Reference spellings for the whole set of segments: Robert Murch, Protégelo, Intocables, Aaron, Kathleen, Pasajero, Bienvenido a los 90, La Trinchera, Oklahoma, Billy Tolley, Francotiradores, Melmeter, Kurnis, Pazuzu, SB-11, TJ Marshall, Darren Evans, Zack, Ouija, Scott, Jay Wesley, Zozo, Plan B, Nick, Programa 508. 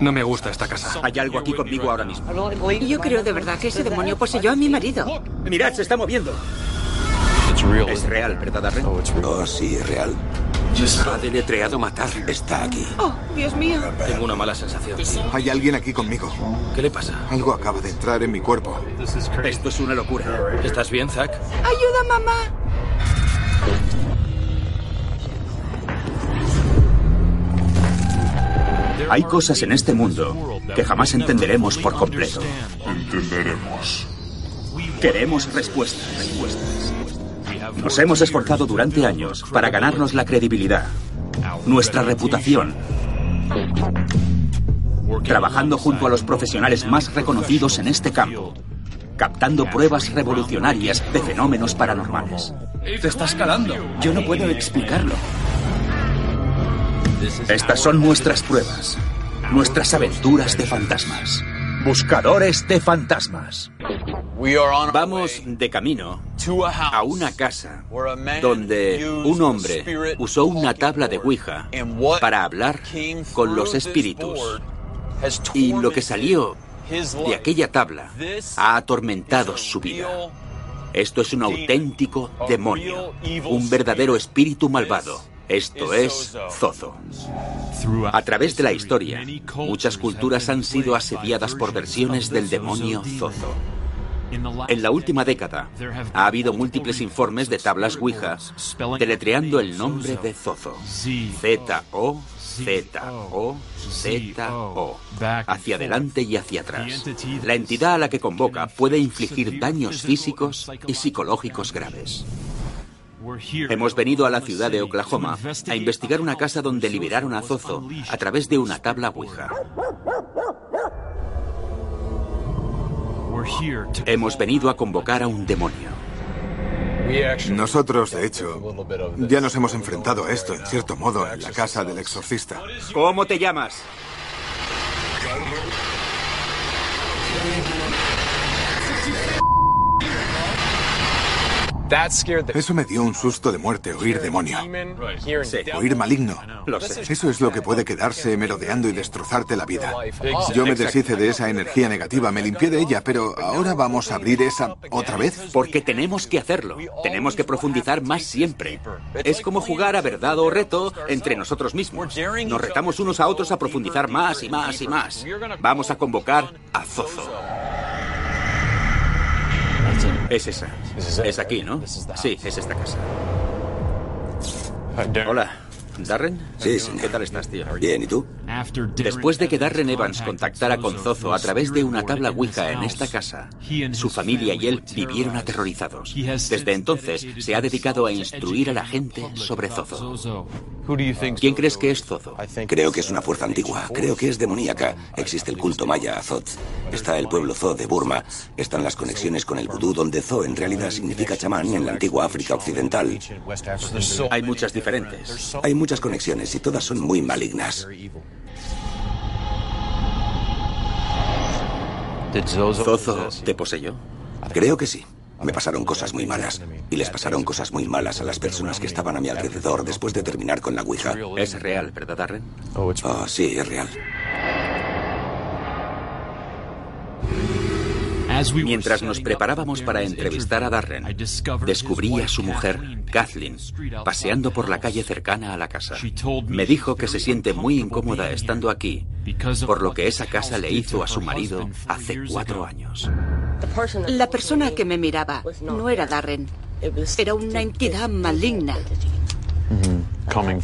No me gusta esta casa. Hay algo aquí conmigo ahora mismo. Yo creo de verdad que ese demonio poseyó a mi marido. Mirad, se está moviendo. Es real, ¿verdad, Darren? Oh, sí, es real. Ha deletreado matar. Está aquí. Oh, Dios mío. Tengo una mala sensación. Hay alguien aquí conmigo. ¿Qué le pasa? Algo acaba de entrar en mi cuerpo. Esto es una locura. ¿Estás bien, Zack? Ayuda, mamá. Hay cosas en este mundo que jamás entenderemos por completo. Entenderemos. Queremos respuestas. Nos hemos esforzado durante años para ganarnos la credibilidad, nuestra reputación, trabajando junto a los profesionales más reconocidos en este campo, captando pruebas revolucionarias de fenómenos paranormales. Te está escalando. Yo no puedo explicarlo. Estas son nuestras pruebas, nuestras aventuras de fantasmas. Buscadores de fantasmas. Vamos de camino a una casa donde un hombre usó una tabla de Ouija para hablar con los espíritus. Y lo que salió de aquella tabla ha atormentado su vida. Esto es un auténtico demonio, un verdadero espíritu malvado. Esto es Zozo. A través de la historia, muchas culturas han sido asediadas por versiones del demonio Zozo. En la última década, ha habido múltiples informes de tablas Ouija deletreando el nombre de Zozo. Z-O-Z-O-Z-O. Hacia adelante y hacia atrás. La entidad a la que convoca puede infligir daños físicos y psicológicos graves. Hemos venido a la ciudad de Oklahoma a investigar una casa donde liberaron a Zozo a través de una tabla Ouija. Hemos venido a convocar a un demonio. Nosotros, de hecho, ya nos hemos enfrentado a esto, en cierto modo, en la casa del exorcista. ¿Cómo te llamas? Eso me dio un susto de muerte, oír demonio. Sí. Oír maligno. Lo sé. Eso es lo que puede quedarse merodeando y destrozarte la vida. Yo me deshice de esa energía negativa, me limpié de ella, pero ahora vamos a abrir esa otra vez. Porque tenemos que hacerlo. Tenemos que profundizar más siempre. Es como jugar a verdad o reto entre nosotros mismos. Nos retamos unos a otros a profundizar más y más y más. Vamos a convocar a Zozo. Es esa. Es aquí, ¿no? Sí, es esta casa. Hola, ¿Darren? Sí, señor. ¿Qué tal estás, tío? Bien, ¿y tú? Después de que Darren Evans contactara con Zozo a través de una tabla Ouija en esta casa, su familia y él vivieron aterrorizados. Desde entonces, se ha dedicado a instruir a la gente sobre Zozo. ¿Quién crees que es Zozo? Creo que es una fuerza antigua. Creo que es demoníaca. Existe el culto maya a Zod. Está el pueblo Zod de Burma. Están las conexiones con el vudú, donde Zod en realidad significa chamán en la antigua África Occidental. Hay muchas diferentes. Hay muchas conexiones y todas son muy malignas. ¿Zozo te poseyó? Creo que sí. Me pasaron cosas muy malas. Y les pasaron cosas muy malas a las personas que estaban a mi alrededor después de terminar con la Ouija. Es real, ¿verdad, Darren? Oh, sí, es real. Mientras nos preparábamos para entrevistar a Darren, descubrí a su mujer, Kathleen, paseando por la calle cercana a la casa. Me dijo que se siente muy incómoda estando aquí, por lo que esa casa le hizo a su marido hace 4 años. La persona que me miraba no era Darren, era una entidad maligna.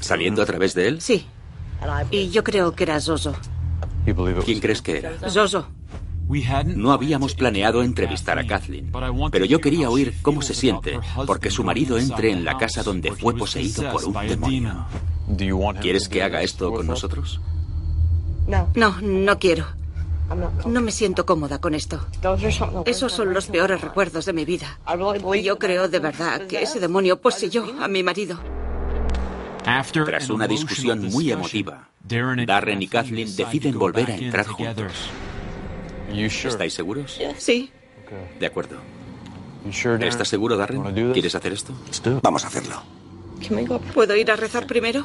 ¿Saliendo a través de él? Sí, y yo creo que era Zozo. ¿Quién crees que era? Zozo. No habíamos planeado entrevistar a Kathleen, pero yo quería oír cómo se siente porque su marido entre en la casa donde fue poseído por un demonio. ¿Quieres que haga esto con nosotros? No quiero. No me siento cómoda con esto. Esos son los peores recuerdos de mi vida. Yo creo de verdad que ese demonio poseyó a mi marido. Tras una discusión muy emotiva, Darren y Kathleen deciden volver a entrar juntos. ¿Estáis seguros? Sí. De acuerdo. ¿Estás seguro, Darren? ¿Quieres hacer esto? Vamos a hacerlo. ¿Puedo ir a rezar primero?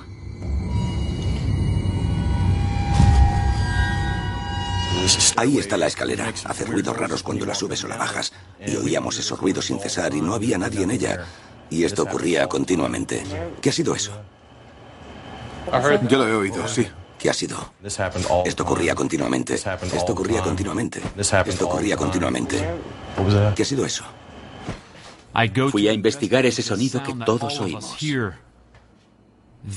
Ahí está la escalera. Hace ruidos raros cuando la subes o la bajas. Y oíamos esos ruidos sin cesar y no había nadie en ella. Y esto ocurría continuamente. ¿Qué ha sido eso? Yo lo he oído, sí. ¿Qué ha sido? Esto ocurría continuamente. Esto ocurría continuamente. Esto ocurría continuamente. ¿Qué ha sido eso? Fui a investigar ese sonido que todos oímos.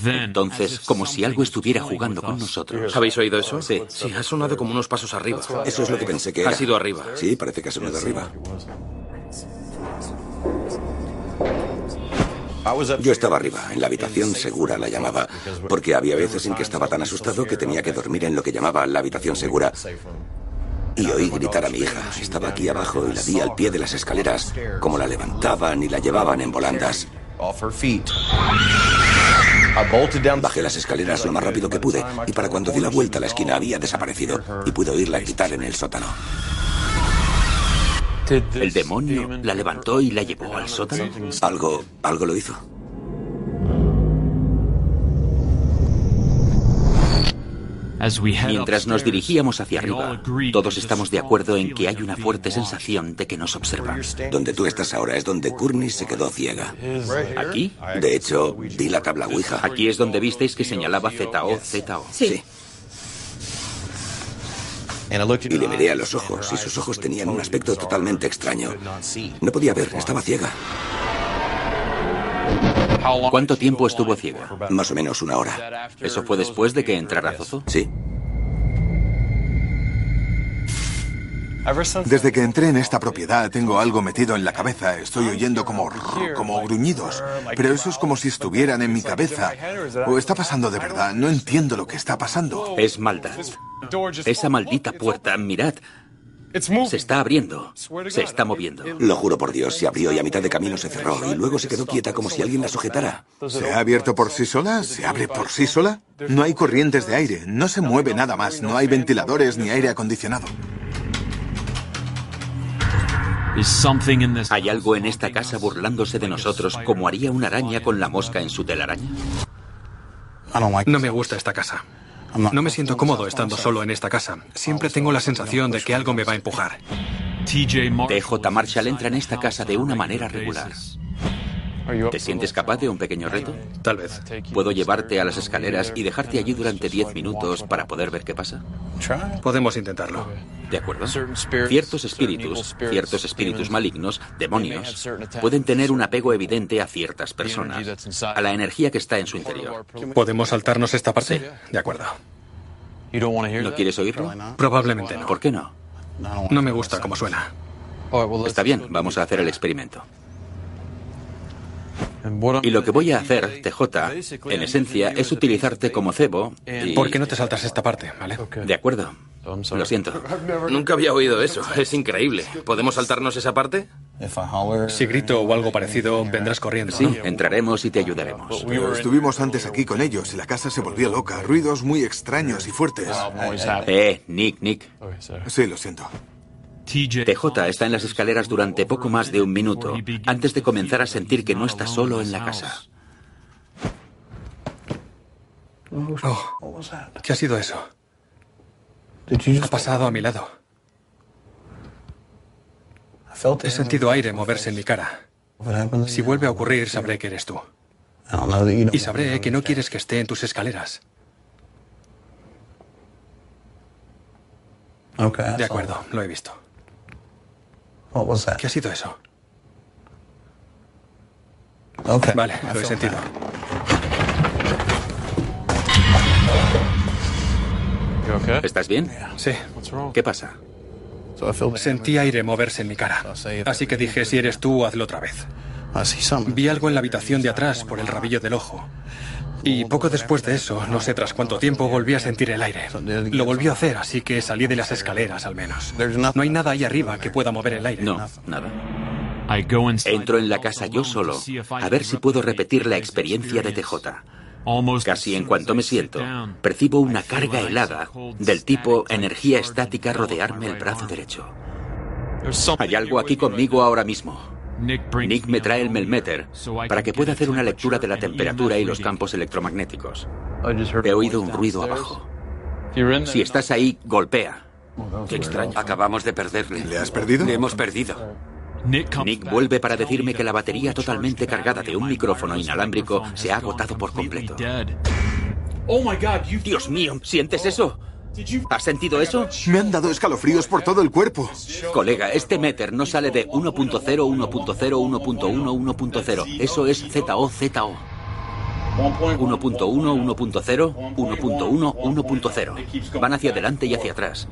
Entonces, como si algo estuviera jugando con nosotros. ¿Habéis oído eso? Sí. Sí, ha sonado como unos pasos arriba. Eso es lo que pensé que era. Ha sido arriba. Sí, parece que ha sonado arriba. Yo estaba arriba, en la habitación segura la llamaba, porque había veces en que estaba tan asustado que tenía que dormir en lo que llamaba la habitación segura. Y oí gritar a mi hija. Estaba aquí abajo y la vi al pie de las escaleras, como la levantaban y la llevaban en volandas. Bajé las escaleras lo más rápido que pude, y para cuando di la vuelta a la esquina había desaparecido, y pude oírla gritar en el sótano. ¿El demonio la levantó y la llevó al sótano? Algo lo hizo. Mientras nos dirigíamos hacia arriba, todos estamos de acuerdo en que hay una fuerte sensación de que nos observan. Donde tú estás ahora es donde Kurnis se quedó ciega. ¿Aquí? De hecho, di la tabla Ouija. Aquí es donde visteis que señalaba ZO. Sí. Y le miré a los ojos, y sus ojos tenían un aspecto totalmente extraño. No podía ver, estaba ciega. ¿Cuánto tiempo estuvo ciega? Más o menos una hora. ¿Eso fue después de que entrara Zozo? Sí. Desde que entré en esta propiedad tengo algo metido en la cabeza. Estoy oyendo como gruñidos. Pero eso es como si estuvieran en mi cabeza. O está pasando de verdad. No entiendo lo que está pasando. Es maldad. Esa maldita puerta, mirad. Se está abriendo. Se está moviendo. Lo juro por Dios, se abrió y a mitad de camino se cerró. Y luego se quedó quieta como si alguien la sujetara. ¿Se ha abierto por sí sola? ¿Se abre por sí sola? No hay corrientes de aire. No se mueve nada más. No hay ventiladores ni aire acondicionado. ¿Hay algo en esta casa burlándose de nosotros como haría una araña con la mosca en su telaraña? No me gusta esta casa. No me siento cómodo estando solo en esta casa. Siempre tengo la sensación de que algo me va a empujar. TJ Marshall entra en esta casa de una manera regular. ¿Te sientes capaz de un pequeño reto? Tal vez. ¿Puedo llevarte a las escaleras y dejarte allí durante 10 minutos para poder ver qué pasa? Podemos intentarlo. ¿De acuerdo? Ciertos espíritus malignos, demonios, pueden tener un apego evidente a ciertas personas, a la energía que está en su interior. ¿Podemos saltarnos esta parte? Sí. De acuerdo. ¿No quieres oírlo? Probablemente no. ¿Por qué no? No me gusta cómo suena. Está bien, vamos a hacer el experimento. Y lo que voy a hacer, TJ, en esencia, es utilizarte como cebo y... ¿Por qué no te saltas esta parte, vale? De acuerdo. Lo siento. Nunca había oído eso. Es increíble. ¿Podemos saltarnos esa parte? Si grito o algo parecido, vendrás corriendo, ¿no? Sí, entraremos y te ayudaremos. Pero estuvimos antes aquí con ellos y la casa se volvió loca. Ruidos muy extraños y fuertes. Nick. Sí, lo siento. TJ está en las escaleras durante poco más de un minuto, antes de comenzar a sentir que no está solo en la casa. Oh, ¿qué ha sido eso? Ha pasado a mi lado. He sentido aire moverse en mi cara. Si vuelve a ocurrir, sabré que eres tú. Y sabré que no quieres que esté en tus escaleras. De acuerdo, lo he visto. ¿Qué ha sido eso? Vale, lo he sentido. ¿Estás bien? Sí. ¿Qué pasa? Sentí aire moverse en mi cara. Así que dije, si eres tú, hazlo otra vez. Vi algo en la habitación de atrás por el rabillo del ojo. Y poco después de eso, no sé tras cuánto tiempo, volví a sentir el aire. Lo volvió a hacer, así que salí de las escaleras al menos. No hay nada ahí arriba que pueda mover el aire. No, nada. Entro en la casa yo solo, a ver si puedo repetir la experiencia de TJ. Casi en cuanto me siento, percibo una carga helada del tipo energía estática rodearme el brazo derecho. Hay algo aquí conmigo ahora mismo. Nick me trae el Melmeter para que pueda hacer una lectura de la temperatura y los campos electromagnéticos. He oído un ruido abajo. Si estás ahí, golpea. Qué extraño. Acabamos de perderle. ¿Le has perdido? Le hemos perdido. Nick vuelve para decirme que la batería totalmente cargada de un micrófono inalámbrico se ha agotado por completo. Dios mío, ¿sientes eso? ¿Has sentido eso? Me han dado escalofríos por todo el cuerpo. Colega, este meter no sale de 1.0, 1.0, 1.1, 1.0. Eso es ZO, ZO. 1.1, 1.0, 1.1, 1.0. Van hacia adelante y hacia atrás.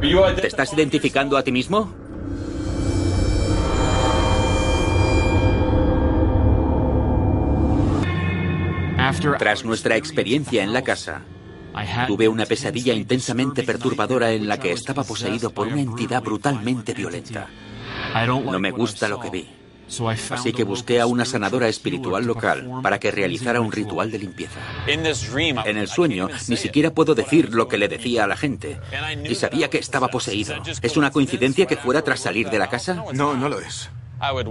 ¿Te estás identificando a ti mismo? Tras nuestra experiencia en la casa, tuve una pesadilla intensamente perturbadora en la que estaba poseído por una entidad brutalmente violenta. No me gusta lo que vi, así que busqué a una sanadora espiritual local para que realizara un ritual de limpieza. En el sueño, ni siquiera puedo decir lo que le decía a la gente, y sabía que estaba poseído. ¿Es una coincidencia que fuera tras salir de la casa? No, no lo es.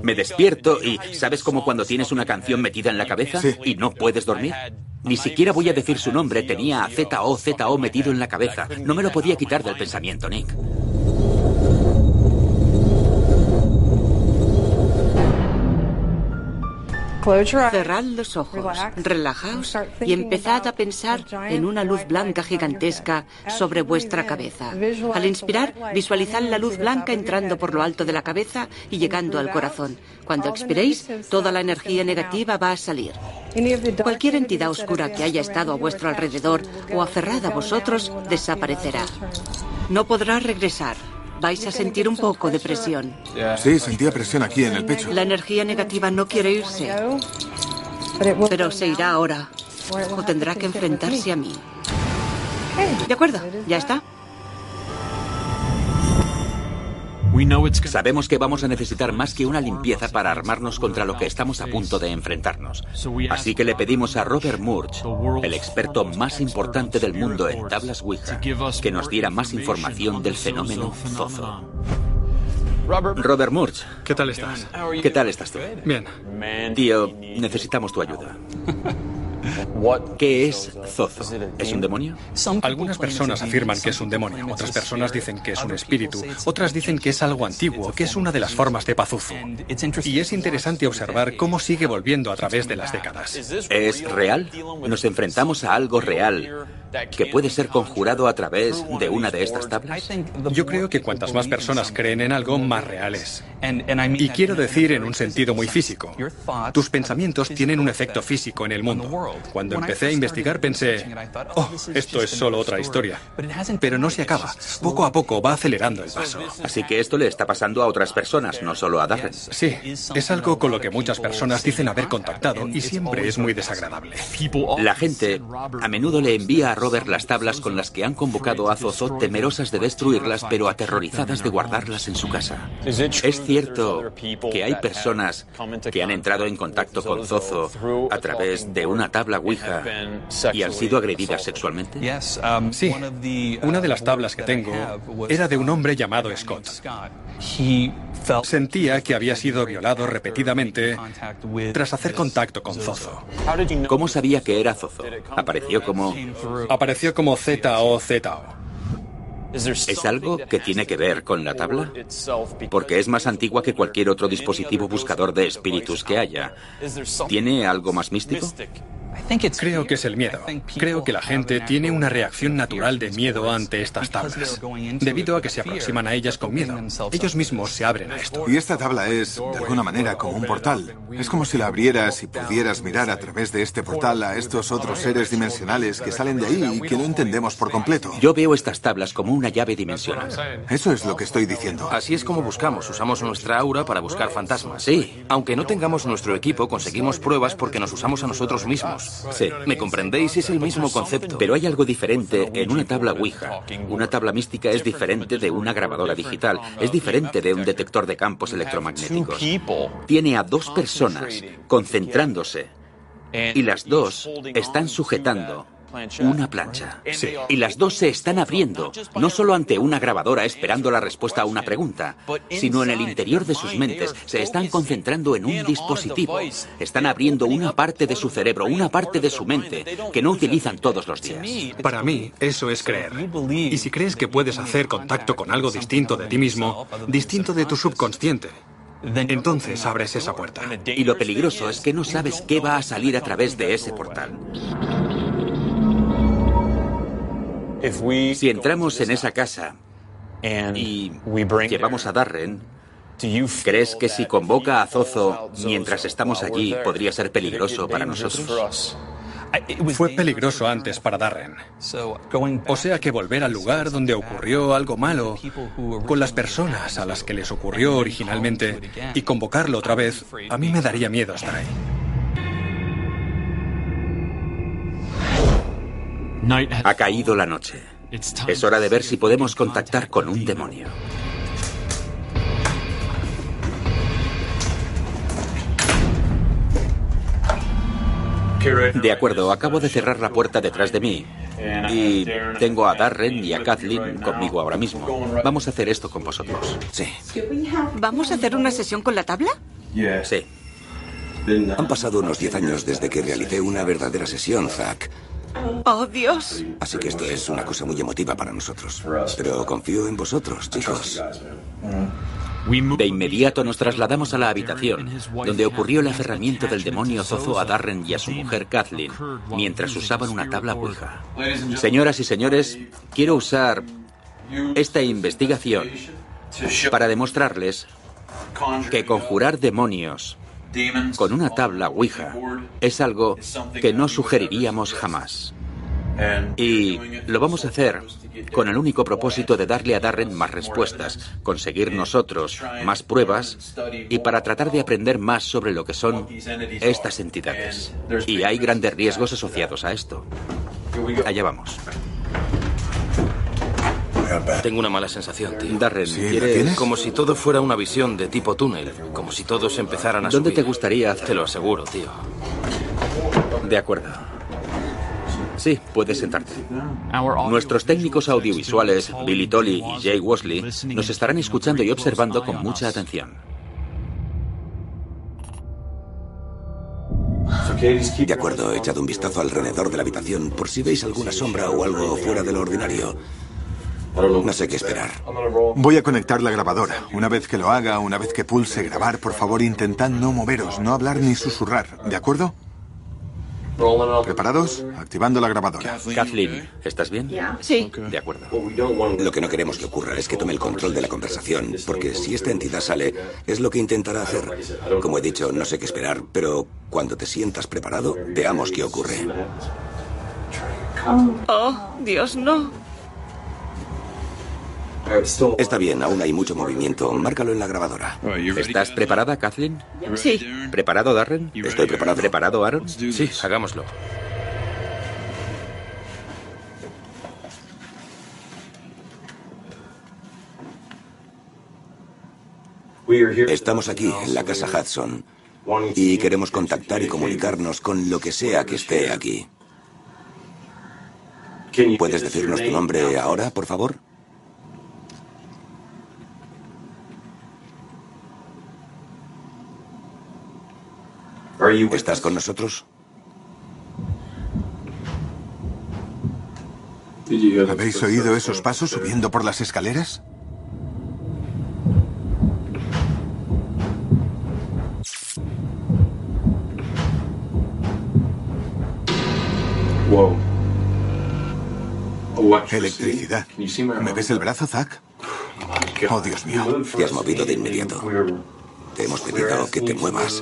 Me despierto y, ¿sabes cómo cuando tienes una canción metida en la cabeza y no puedes dormir? Ni siquiera voy a decir su nombre, tenía a ZOZO metido en la cabeza. No me lo podía quitar del pensamiento, Nick. Cerrad los ojos, relajaos y empezad a pensar en una luz blanca gigantesca sobre vuestra cabeza. Al inspirar, visualizad la luz blanca entrando por lo alto de la cabeza y llegando al corazón. Cuando expiréis, toda la energía negativa va a salir. Cualquier entidad oscura que haya estado a vuestro alrededor o aferrada a vosotros desaparecerá. No podrá regresar. Vais a sentir un poco de presión. Sí, sentía presión aquí en el pecho. La energía negativa no quiere irse, pero se irá ahora o tendrá que enfrentarse a mí. De acuerdo, ya está. Sabemos que vamos a necesitar más que una limpieza para armarnos contra lo que estamos a punto de enfrentarnos. Así que le pedimos a Robert Murch, el experto más importante del mundo en tablas Ouija, que nos diera más información del fenómeno Zozo. Robert Murch. ¿Qué tal estás? ¿Qué tal estás tú? Bien. Tío, necesitamos tu ayuda. ¿Qué es Zozo? ¿Es un demonio? Algunas personas afirman que es un demonio, otras personas dicen que es un espíritu, otras dicen que es algo antiguo, que es una de las formas de Pazuzu. Y es interesante observar cómo sigue volviendo a través de las décadas. ¿Es real? ¿Nos enfrentamos a algo real que puede ser conjurado a través de una de estas tablas? Yo creo que cuantas más personas creen en algo, más reales. Y quiero decir en un sentido muy físico. Tus pensamientos tienen un efecto físico en el mundo. Cuando empecé a investigar pensé, oh, esto es solo otra historia. Pero no se acaba. Poco a poco va acelerando el paso. Así que esto le está pasando a otras personas, no solo a Darren. Sí, es algo con lo que muchas personas dicen haber contactado y siempre es muy desagradable. La gente a menudo le envía a Robert las tablas con las que han convocado a Zozo, temerosas de destruirlas, pero aterrorizadas de guardarlas en su casa. ¿Es cierto que hay personas que han entrado en contacto con Zozo a través de una tabla Ouija y han sido agredidas sexualmente? Sí. Una de las tablas que tengo era de un hombre llamado Scott. Sentía que había sido violado repetidamente tras hacer contacto con Zozo. ¿Cómo sabía que era Zozo? Apareció como ZOZO. ¿Es algo que tiene que ver con la tabla? Porque es más antigua que cualquier otro dispositivo buscador de espíritus que haya. ¿Tiene algo más místico? Creo que es el miedo. Creo que la gente tiene una reacción natural de miedo ante estas tablas, debido a que se aproximan a ellas con miedo. Ellos mismos se abren a esto. Y esta tabla es, de alguna manera, como un portal. Es como si la abrieras y pudieras mirar a través de este portal a estos otros seres dimensionales que salen de ahí y que no entendemos por completo. Yo veo estas tablas como una llave dimensional. Eso es lo que estoy diciendo. Así es como buscamos. Usamos nuestra aura para buscar fantasmas. Sí. Aunque no tengamos nuestro equipo, conseguimos pruebas porque nos usamos a nosotros mismos. Sí, me comprendéis, es el mismo concepto. Pero hay algo diferente en una tabla Ouija. Una tabla mística es diferente de una grabadora digital, es diferente de un detector de campos electromagnéticos. Tiene a dos personas concentrándose y las dos están sujetando una plancha. Sí. Y las dos se están abriendo, no solo ante una grabadora esperando la respuesta a una pregunta, sino en el interior de sus mentes. Se están concentrando en un dispositivo. Están abriendo una parte de su cerebro, una parte de su mente, que no utilizan todos los días. Para mí, eso es creer. Y si crees que puedes hacer contacto con algo distinto de ti mismo, distinto de tu subconsciente, entonces abres esa puerta. Y lo peligroso es que no sabes qué va a salir a través de ese portal. Si entramos en esa casa y llevamos a Darren, ¿crees que si convoca a Zozo mientras estamos allí podría ser peligroso para nosotros? Fue peligroso antes para Darren. O sea que volver al lugar donde ocurrió algo malo, con las personas a las que les ocurrió originalmente, y convocarlo otra vez, a mí me daría miedo estar ahí. Ha caído la noche. Es hora de ver si podemos contactar con un demonio. De acuerdo, acabo de cerrar la puerta detrás de mí y tengo a Darren y a Kathleen conmigo ahora mismo. Vamos a hacer esto con vosotros. Sí. ¿Vamos a hacer una sesión con la tabla? Sí. Han pasado unos 10 años desde que realicé una verdadera sesión, Zack. ¡Oh, Dios! Así que esto es una cosa muy emotiva para nosotros. Pero confío en vosotros, chicos. De inmediato nos trasladamos a la habitación donde ocurrió el aferramiento del demonio Zozo a Darren y a su mujer Kathleen mientras usaban una tabla Ouija. Señoras y señores, quiero usar esta investigación para demostrarles que conjurar demonios con una tabla Ouija es algo que no sugeriríamos jamás. Y lo vamos a hacer con el único propósito de darle a Darren más respuestas, conseguir nosotros más pruebas y para tratar de aprender más sobre lo que son estas entidades. Y hay grandes riesgos asociados a esto. Allá vamos. Tengo una mala sensación, tío. Darren, ¿quieres? Como si todo fuera una visión de tipo túnel, como si todos empezaran a subir. ¿Dónde te gustaría hacer? Te lo aseguro, tío. De acuerdo. Sí, puedes sentarte. Nuestros técnicos audiovisuales, Billy Tolley y Jay Wesley, nos estarán escuchando y observando con mucha atención. De acuerdo, echad un vistazo alrededor de la habitación por si veis alguna sombra o algo fuera de lo ordinario. No sé qué esperar. Voy a conectar la grabadora. Una vez que lo haga, una vez que pulse grabar, por favor, intentad no moveros, no hablar ni susurrar, ¿de acuerdo? ¿Preparados? Activando la grabadora. Kathleen, ¿estás bien? Sí. De acuerdo. Lo que no queremos que ocurra es que tome el control de la conversación, porque si esta entidad sale, es lo que intentará hacer. Como he dicho, no sé qué esperar, pero cuando te sientas preparado, veamos qué ocurre. Oh, Dios, no. Está bien, aún hay mucho movimiento. Márcalo en la grabadora. ¿Estás preparada, Kathleen? Sí. ¿Preparado, Darren? Estoy preparado. ¿Preparado, Aaron? Sí, hagámoslo. Estamos aquí, en la casa Hudson, y queremos contactar y comunicarnos con lo que sea que esté aquí. ¿Puedes decirnos tu nombre ahora, por favor? ¿Estás con nosotros? ¿Habéis oído esos pasos subiendo por las escaleras? Wow. Electricidad. ¿Me ves el brazo, Zack? Oh, Dios mío. Te has movido de inmediato. Te hemos pedido que te muevas.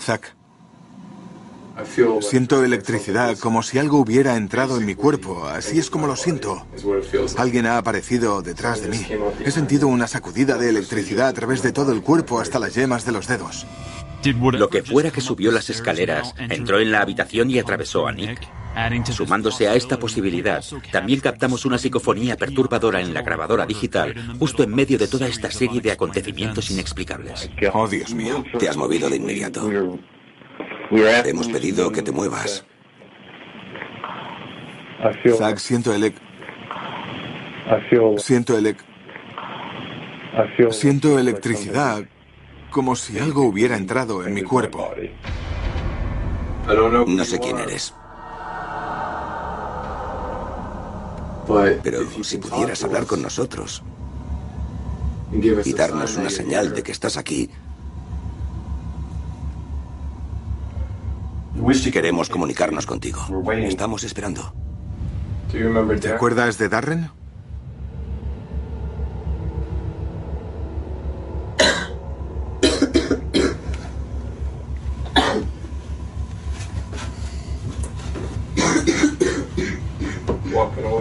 Zack, siento electricidad como si algo hubiera entrado en mi cuerpo, así es como lo siento. Alguien ha aparecido detrás de mí. He sentido una sacudida de electricidad a través de todo el cuerpo hasta las yemas de los dedos. Lo que fuera que subió las escaleras, entró en la habitación y atravesó a Nick. Sumándose a esta posibilidad, también captamos una psicofonía perturbadora en la grabadora digital, justo en medio de toda esta serie de acontecimientos inexplicables. Oh, Dios mío. Te has movido de inmediato. Te hemos pedido que te muevas. Zack, siento el eco. Siento el eco. Siento electricidad, como si algo hubiera entrado en mi cuerpo. No sé quién eres. Pero si pudieras hablar con nosotros y darnos una señal de que estás aquí. Queremos comunicarnos contigo. Estamos esperando. ¿Te acuerdas de Darren?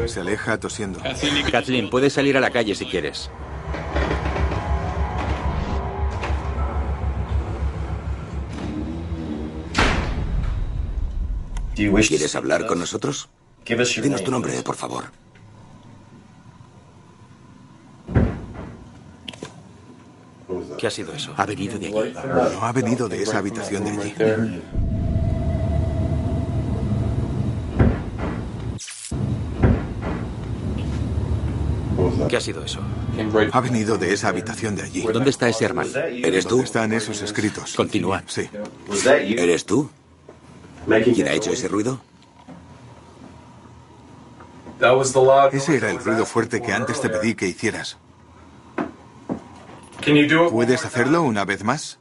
Se aleja tosiendo. Kathleen, puedes salir a la calle si quieres. ¿Quieres hablar con nosotros? Dinos tu nombre, por favor. ¿Qué ha sido eso? Ha venido de allí. No ha venido de esa habitación de allí. ¿Qué ha sido eso? Ha venido de esa habitación de allí. ¿Dónde está ese armario? ¿Eres tú? Están esos escritos. Continúa. Sí. ¿Eres tú? ¿Quién ha hecho ese ruido? Ese era el ruido fuerte que antes te pedí que hicieras. ¿Puedes hacerlo una vez más?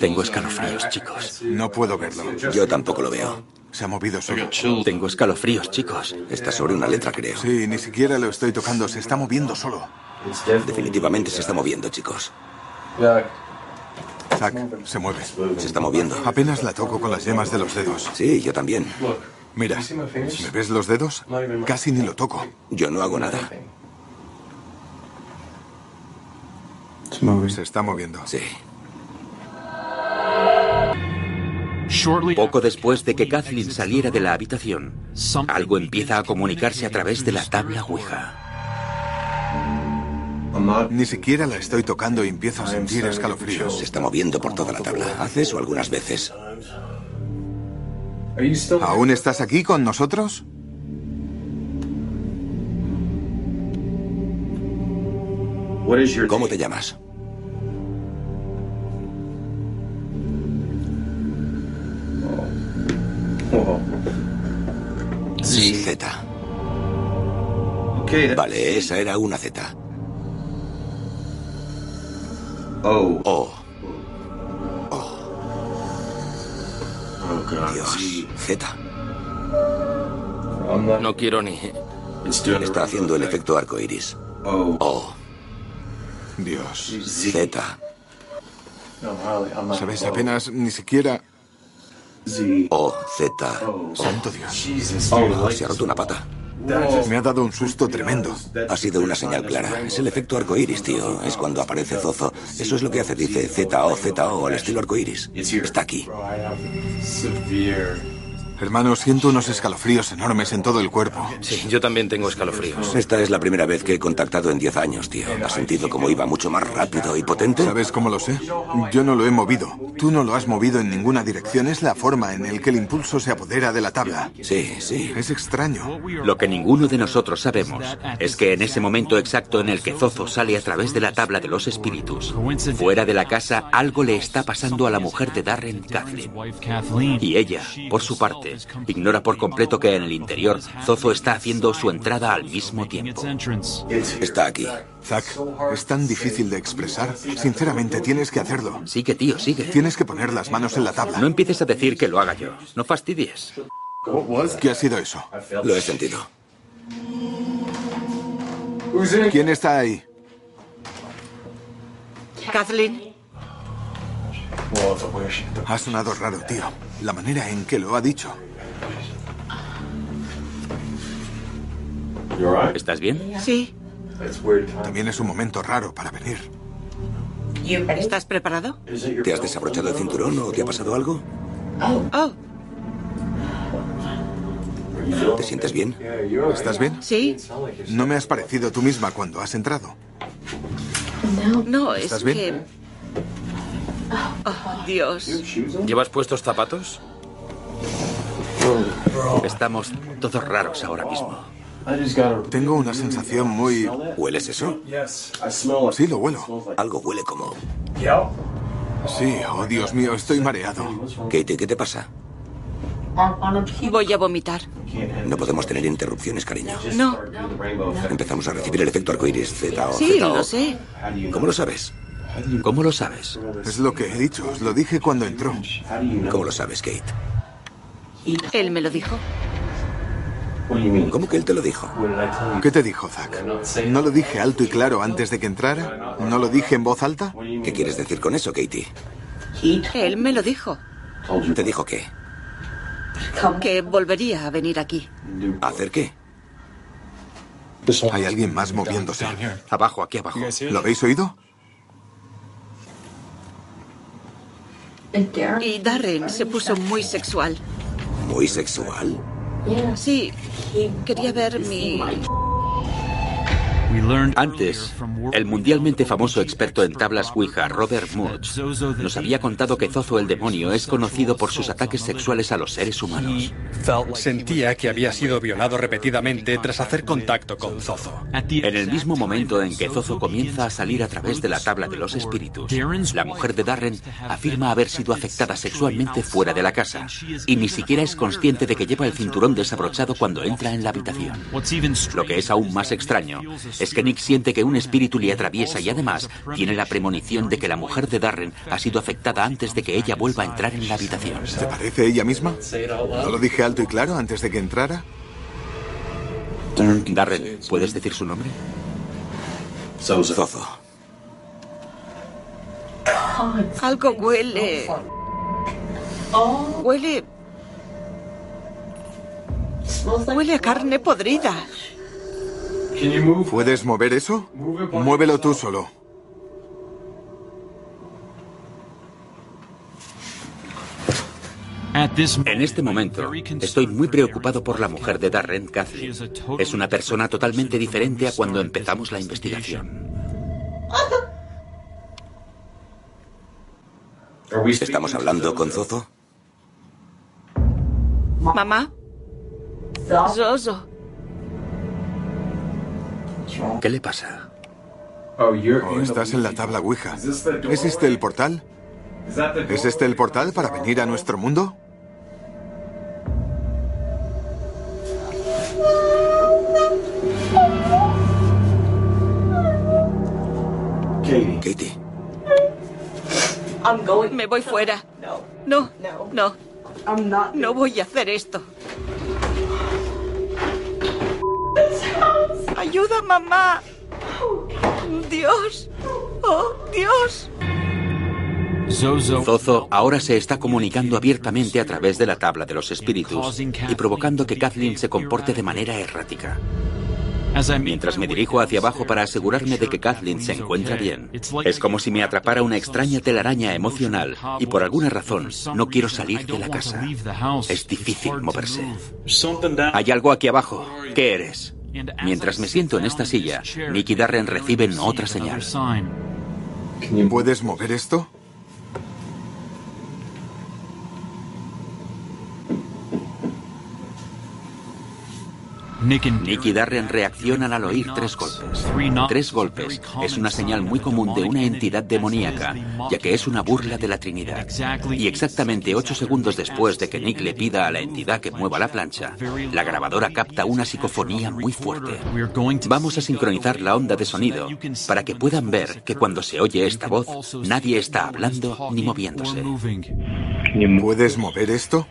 Tengo escalofríos, chicos. No puedo verlo. Yo tampoco lo veo. Se ha movido solo. Tengo escalofríos, chicos. Está sobre una letra, creo. Sí, ni siquiera lo estoy tocando. Se está moviendo solo. Definitivamente se está moviendo, chicos. Zack, se mueve. Se está moviendo. Apenas la toco con las yemas de los dedos. Sí, yo también. Mira, ¿me ves los dedos? Casi ni lo toco. Yo no hago nada. Se está moviendo. Sí. Poco después de que Kathleen saliera de la habitación, algo empieza a comunicarse a través de la tabla Ouija. Ni siquiera la estoy tocando y empiezo a sentir escalofríos. Se está moviendo por toda la tabla. Hace eso algunas veces. ¿Aún estás aquí con nosotros? ¿Cómo te llamas? Sí, Z. Vale, esa era una Z. Dios, Z. No quiero ni... Está haciendo el efecto arcoiris. Dios. Z. ¿Sabes? Apenas ni siquiera... Santo Dios. Se ha roto una pata. Me ha dado un susto tremendo. Ha sido una señal clara. Es el efecto arcoiris, tío. Es cuando aparece Zozo. Eso es lo que hace, dice ZO, al estilo arcoiris. Está aquí. Hermano, siento unos escalofríos enormes en todo el cuerpo. Sí, yo también tengo escalofríos. Esta es la primera vez que he contactado en 10 años, tío. ¿Has sentido cómo iba mucho más rápido y potente? ¿Sabes cómo lo sé? Yo no lo he movido. Tú no lo has movido en ninguna dirección. Es la forma en la que el impulso se apodera de la tabla. Sí, sí. Es extraño. Lo que ninguno de nosotros sabemos es que en ese momento exacto en el que Zozo sale a través de la tabla de los espíritus, fuera de la casa, algo le está pasando a la mujer de Darren, Kathleen. Y ella, por su parte, ignora por completo que en el interior Zozo está haciendo su entrada al mismo tiempo. Está aquí. Zack, es tan difícil de expresar. Sinceramente, tienes que hacerlo. Sigue, tío, sigue. Tienes que poner las manos en la tabla. No empieces a decir que lo haga yo. No fastidies. ¿Qué ha sido eso? Lo he sentido. ¿Quién está ahí? Kathleen. Ha sonado raro, tío. La manera en que lo ha dicho. ¿Estás bien? Sí. También es un momento raro para venir. ¿Estás preparado? ¿Te has desabrochado el cinturón o te ha pasado algo? ¿Te sientes bien? ¿Estás bien? Sí. No me has parecido tú misma cuando has entrado. No, ¿estás bien? Dios. ¿Llevas puestos zapatos? Estamos todos raros ahora mismo. Tengo una sensación muy... ¿Hueles eso? Sí, lo huelo. Algo huele como... Sí, oh Dios mío, estoy mareado. Katie, ¿qué te pasa? Voy a vomitar. No podemos tener interrupciones, cariño. No. Empezamos a recibir el efecto arcoíris Z o Z. Sí, lo sé. ¿Cómo lo sabes? ¿Cómo lo sabes? Es lo que he dicho, os lo dije cuando entró. ¿Cómo lo sabes, Kate? Él me lo dijo. ¿Cómo que él te lo dijo? ¿Qué te dijo, Zack? ¿No lo dije alto y claro antes de que entrara? ¿No lo dije en voz alta? ¿Qué quieres decir con eso, Katie? Él me lo dijo. ¿Te dijo qué? Que volvería a venir aquí. ¿A hacer qué? Hay alguien más moviéndose. Abajo, aquí abajo. ¿Lo habéis oído? Y Darren se puso muy sexual. ¿Muy sexual? Sí, quería ver mi... Antes, el mundialmente famoso experto en tablas Ouija, Robert Murch, nos había contado que Zozo el demonio es conocido por sus ataques sexuales a los seres humanos. Sentía que había sido violado repetidamente tras hacer contacto con Zozo. En el mismo momento en que Zozo comienza a salir a través de la tabla de los espíritus, la mujer de Darren afirma haber sido afectada sexualmente fuera de la casa y ni siquiera es consciente de que lleva el cinturón desabrochado cuando entra en la habitación. Lo que es aún más extraño es que Nick siente que un espíritu le atraviesa y además tiene la premonición de que la mujer de Darren ha sido afectada antes de que ella vuelva a entrar en la habitación. ¿Te parece ella misma? ¿No lo dije alto y claro antes de que entrara? Darren, ¿puedes decir su nombre? Zozo. Algo huele... Huele a carne podrida. ¿Puedes mover eso? Muévelo tú solo. En este momento, estoy muy preocupado por la mujer de Darren, Kathleen. Es una persona totalmente diferente a cuando empezamos la investigación. ¿Estamos hablando con Zozo? Mamá. Zozo. ¿Qué le pasa? Oh, estás en la tabla Ouija. ¿Es este el portal? ¿Es este el portal para venir a nuestro mundo? Katie. Me voy fuera. No. No voy a hacer esto. ¡Ayuda, mamá! ¡Dios! ¡Oh, Dios! Zozo ahora se está comunicando abiertamente a través de la tabla de los espíritus y provocando que Kathleen se comporte de manera errática. Mientras me dirijo hacia abajo para asegurarme de que Kathleen se encuentra bien, es como si me atrapara una extraña telaraña emocional y por alguna razón no quiero salir de la casa. Es difícil moverse. Hay algo aquí abajo. ¿Qué eres? Mientras me siento en esta silla, Nick y Darren reciben otra señal. ¿Puedes mover esto? Nick y Darren reaccionan al oír tres golpes. Tres golpes es una señal muy común de una entidad demoníaca, ya que es una burla de la Trinidad. Y exactamente 8 segundos después de que Nick le pida a la entidad que mueva la plancha, la grabadora capta una psicofonía muy fuerte. Vamos a sincronizar la onda de sonido para que puedan ver que cuando se oye esta voz, nadie está hablando ni moviéndose. ¿Puedes mover esto?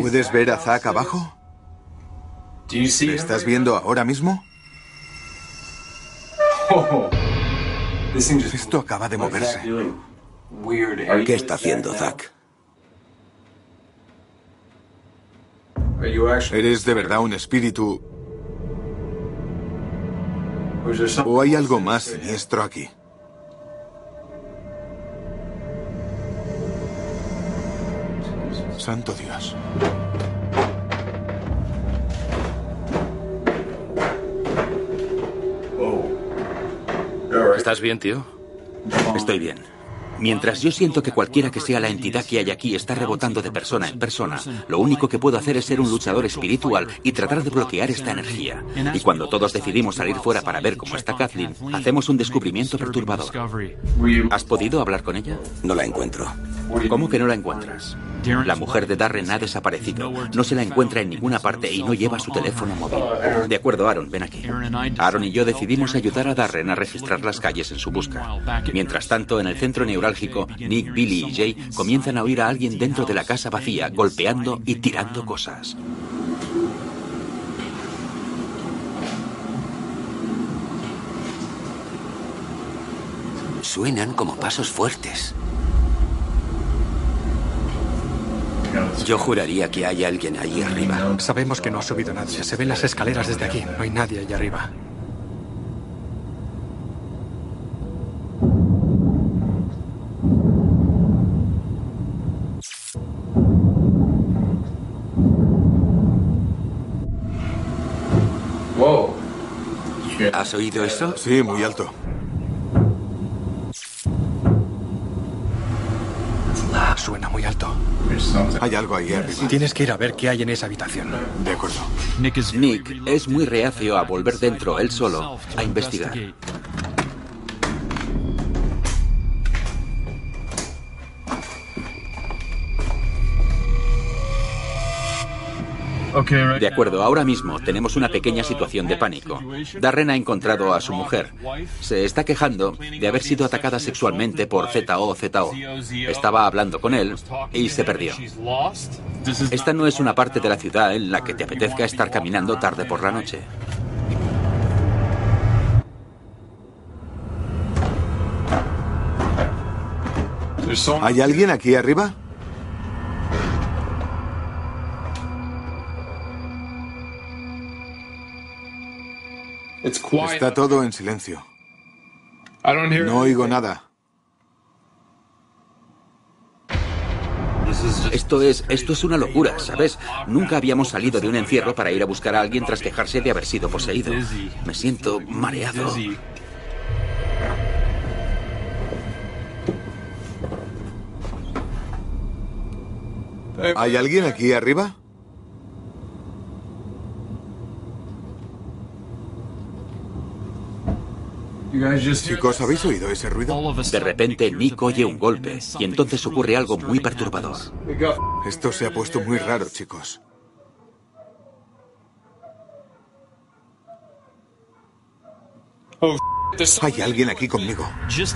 ¿Puedes ver a Zack abajo? ¿Le estás viendo ahora mismo? Esto acaba de moverse. ¿Qué está haciendo Zack? ¿Eres de verdad un espíritu ¿O hay algo más siniestro aquí? Santo Dios. ¿Estás bien, tío? Estoy bien. Mientras yo siento que cualquiera que sea la entidad que hay aquí está rebotando de persona en persona, lo único que puedo hacer es ser un luchador espiritual y tratar de bloquear esta energía. Y cuando todos decidimos salir fuera para ver cómo está Kathleen, hacemos un descubrimiento perturbador. ¿Has podido hablar con ella? No la encuentro. ¿Cómo que no la encuentras? La mujer de Darren ha desaparecido. No se la encuentra en ninguna parte y no lleva su teléfono móvil. De acuerdo, Aaron, ven aquí. Aaron y yo decidimos ayudar a Darren a registrar las calles en su busca. Mientras tanto, en el centro neurálgico, Nick, Billy y Jay comienzan a oír a alguien dentro de la casa vacía, golpeando y tirando cosas. Suenan como pasos fuertes. Yo juraría que hay alguien ahí arriba. Sabemos que no ha subido nadie. Se ven las escaleras desde aquí. No hay nadie ahí arriba. ¿Has oído eso? Sí, muy alto. Suena muy alto. Hay algo ahí arriba. Tienes que ir a ver qué hay en esa habitación. De acuerdo. Nick es muy reacio a volver dentro él solo a investigar. De acuerdo, ahora mismo tenemos una pequeña situación de pánico. Darren ha encontrado a su mujer. Se está quejando de haber sido atacada sexualmente por ZOZO. Estaba hablando con él y se perdió. Esta no es una parte de la ciudad en la que te apetezca estar caminando tarde por la noche. ¿Hay alguien aquí arriba? Está todo en silencio. No oigo nada. Esto es una locura, ¿sabes? Nunca habíamos salido de un encierro para ir a buscar a alguien tras quejarse de haber sido poseído. Me siento mareado. ¿Hay alguien aquí arriba? Chicos, ¿habéis oído ese ruido? De repente, Nick oye un golpe y entonces ocurre algo muy perturbador. Esto se ha puesto muy raro, chicos. Hay alguien aquí conmigo.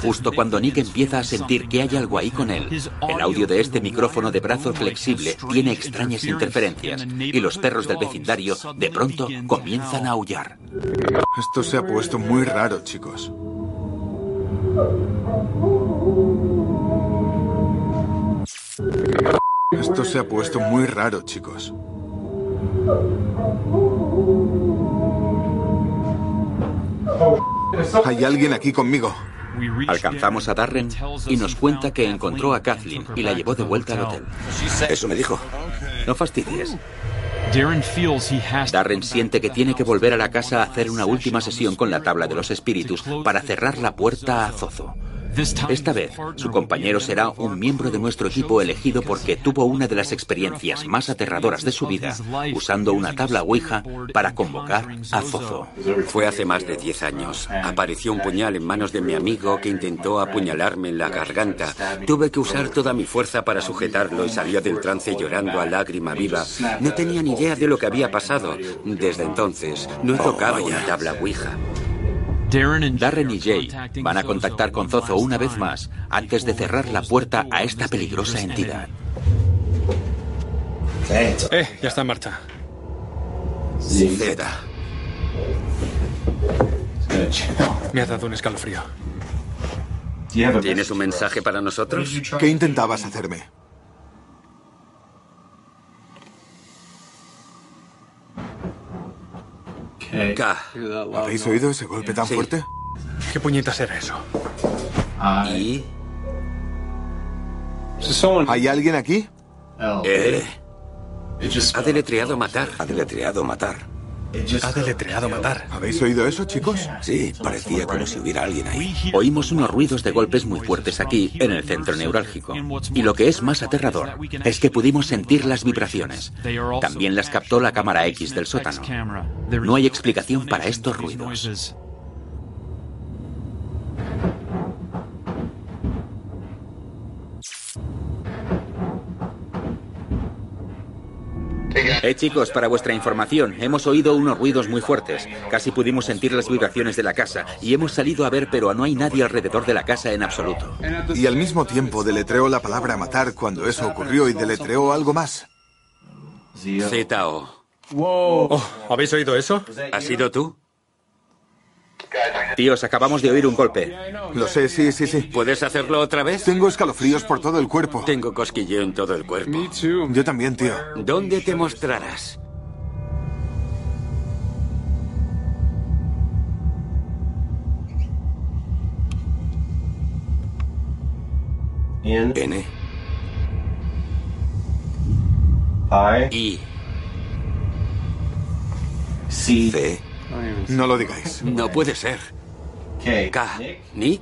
Justo cuando Nick empieza a sentir que hay algo ahí con él, el audio de este micrófono de brazo flexible tiene extrañas interferencias y los perros del vecindario de pronto comienzan a aullar. Esto se ha puesto muy raro, chicos. Esto se ha puesto muy raro, chicos. Hay alguien aquí conmigo. Alcanzamos a Darren y nos cuenta que encontró a Kathleen y la llevó de vuelta al hotel. Eso me dijo. No fastidies. Darren siente que tiene que volver a la casa a hacer una última sesión con la tabla de los espíritus para cerrar la puerta a Zozo. Esta vez, su compañero será un miembro de nuestro equipo elegido porque tuvo una de las experiencias más aterradoras de su vida, usando una tabla Ouija para convocar a Zozo. Fue hace más de 10 años. Apareció un puñal en manos de mi amigo que intentó apuñalarme en la garganta. Tuve que usar toda mi fuerza para sujetarlo y salió del trance llorando a lágrima viva. No tenía ni idea de lo que había pasado. Desde entonces, no he tocado una tabla Ouija. Darren y Jay van a contactar con Zozo una vez más antes de cerrar la puerta a esta peligrosa entidad. Ya está en marcha. Zeta. Me ha dado un escalofrío. ¿Tienes un mensaje para nosotros? ¿Qué intentabas hacerme? ¿Habéis oído ese golpe tan fuerte? ¿Qué puñetas era eso? ¿Y? ¿Hay alguien aquí? Ha deletreado matar. Ha deletreado matar. Ha deletreado matar. ¿Habéis oído eso, chicos? Sí, parecía como si hubiera alguien ahí. Oímos unos ruidos de golpes muy fuertes aquí, en el centro neurálgico. Y lo que es más aterrador es que pudimos sentir las vibraciones. También las captó la cámara X del sótano. No hay explicación para estos ruidos. Chicos, para vuestra información, hemos oído unos ruidos muy fuertes. Casi pudimos sentir las vibraciones de la casa y hemos salido a ver, pero no hay nadie alrededor de la casa en absoluto. Y al mismo tiempo deletreó la palabra matar cuando eso ocurrió y deletreó algo más. Z-O. Oh, ¿habéis oído eso? ¿Has sido tú? Tíos, acabamos de oír un golpe. Lo sé, sí. ¿Puedes hacerlo otra vez? Tengo escalofríos por todo el cuerpo. Tengo cosquilleo en todo el cuerpo. Yo también, tío. ¿Dónde te mostrarás? N. I. C. No lo digáis. No puede ser. K. ¿Nick?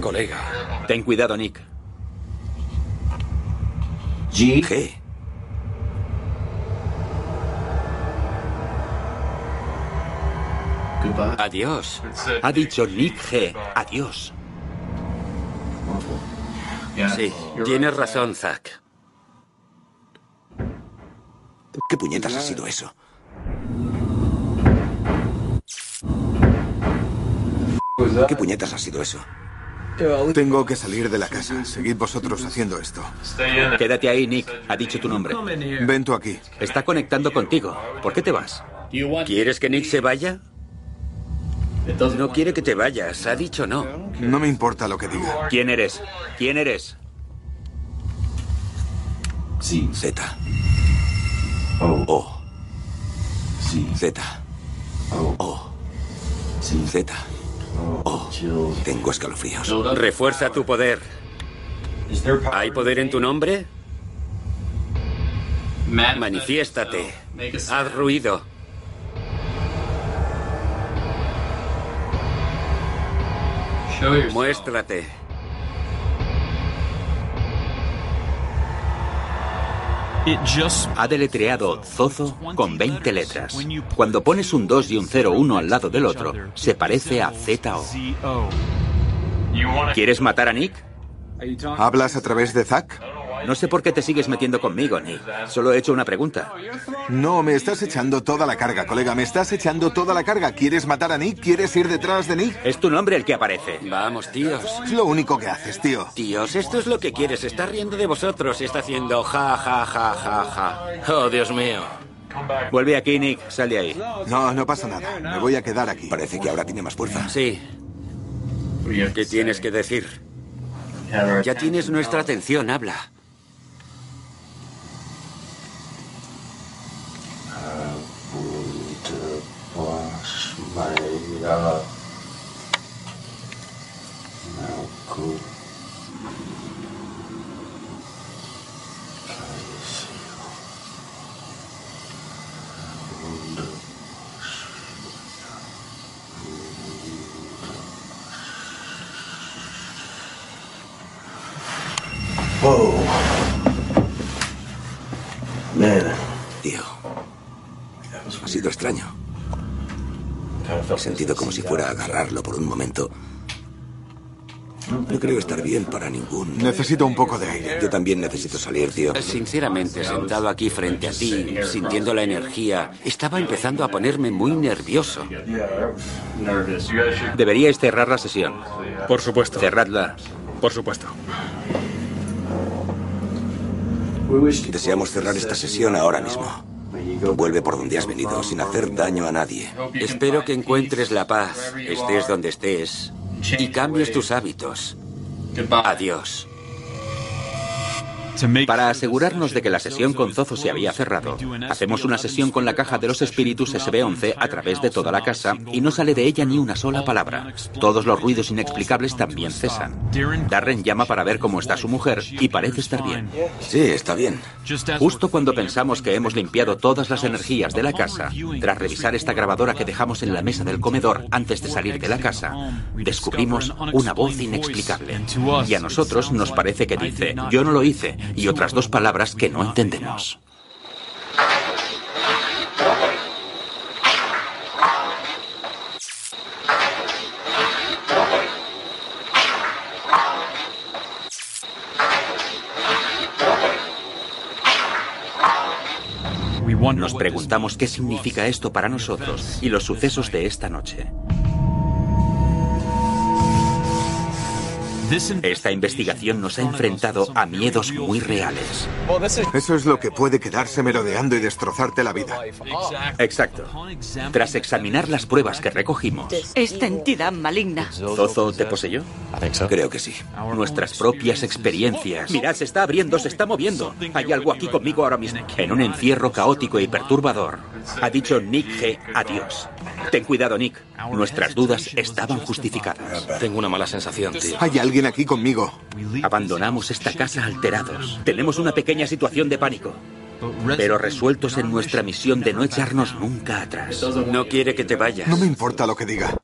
Colega. Ten cuidado, Nick. G. Adiós. Ha dicho Nick G. Adiós. Sí, tienes razón, Zack. ¿Qué puñetas ha sido eso? ¿Qué puñetas ha sido eso? Tengo que salir de la casa. Seguid vosotros haciendo esto. Quédate ahí, Nick. Ha dicho tu nombre. Ven tú aquí. Está conectando contigo. ¿Por qué te vas? ¿Quieres que Nick se vaya? No quiere que te vayas. Ha dicho no. No me importa lo que diga. ¿Quién eres? ¿Quién eres? Sí. Z. O. Sí. Z. O. Sí. Z. Oh, tengo escalofríos. Refuerza tu poder. ¿Hay poder en tu nombre? Manifiéstate. Haz ruido. Muéstrate. Ha deletreado Zozo con 20 letras. Cuando pones un 2 y un 0 uno al lado del otro, se parece a Z-O. ¿Quieres matar a Nick? ¿Hablas a través de Zack? No sé por qué te sigues metiendo conmigo, Nick. Solo he hecho una pregunta. No, me estás echando toda la carga, colega. Me estás echando toda la carga. ¿Quieres matar a Nick? ¿Quieres ir detrás de Nick? Es tu nombre el que aparece. Vamos, tíos. Es lo único que haces, tío. Tíos, esto es lo que quieres. Está riendo de vosotros y está haciendo ja, ja, ja, ja, ja. Oh, Dios mío. Vuelve aquí, Nick. Sal de ahí. No, no pasa nada. Me voy a quedar aquí. Parece que ahora tiene más fuerza. Sí. ¿Qué tienes que decir? Ya tienes nuestra atención. Habla. Whoa. Man. Tío, ha sido extraño. He sentido como si fuera a agarrarlo por un momento. No creo estar bien para ningún... Necesito un poco de aire. Yo también necesito salir, tío. Sinceramente, sentado aquí frente a ti, sintiendo la energía, estaba empezando a ponerme muy nervioso. Deberíais cerrar la sesión. Por supuesto. Cerradla. Por supuesto. Deseamos cerrar esta sesión ahora mismo. Vuelve por donde has venido, sin hacer daño a nadie. Espero que encuentres la paz, estés donde estés, y cambies tus hábitos. Adiós. Para asegurarnos de que la sesión con Zozo se había cerrado, hacemos una sesión con la caja de los espíritus SB-11 a través de toda la casa y no sale de ella ni una sola palabra. Todos los ruidos inexplicables también cesan. Darren llama para ver cómo está su mujer y parece estar bien. Sí, está bien. Justo cuando pensamos que hemos limpiado todas las energías de la casa, tras revisar esta grabadora que dejamos en la mesa del comedor antes de salir de la casa, descubrimos una voz inexplicable. Y a nosotros nos parece que dice, yo no lo hice, y otras dos palabras que no entendemos. Nos preguntamos qué significa esto para nosotros y los sucesos de esta noche. Esta investigación nos ha enfrentado a miedos muy reales. Eso es lo que puede quedarse merodeando y destrozarte la vida. Exacto. Tras examinar las pruebas que recogimos... Esta entidad maligna. ¿Zozo te poseyó? Creo que sí. Nuestras propias experiencias. Mirad, se está abriendo, se está moviendo. Hay algo aquí conmigo ahora mismo. En un encierro caótico y perturbador, ha dicho Nick G. adiós. Ten cuidado, Nick. Nuestras dudas estaban justificadas. Tengo una mala sensación, tío. Hay alguien aquí conmigo. Abandonamos esta casa alterados. Tenemos una pequeña situación de pánico, pero resueltos en nuestra misión de no echarnos nunca atrás. No quiere que te vayas. No me importa lo que diga.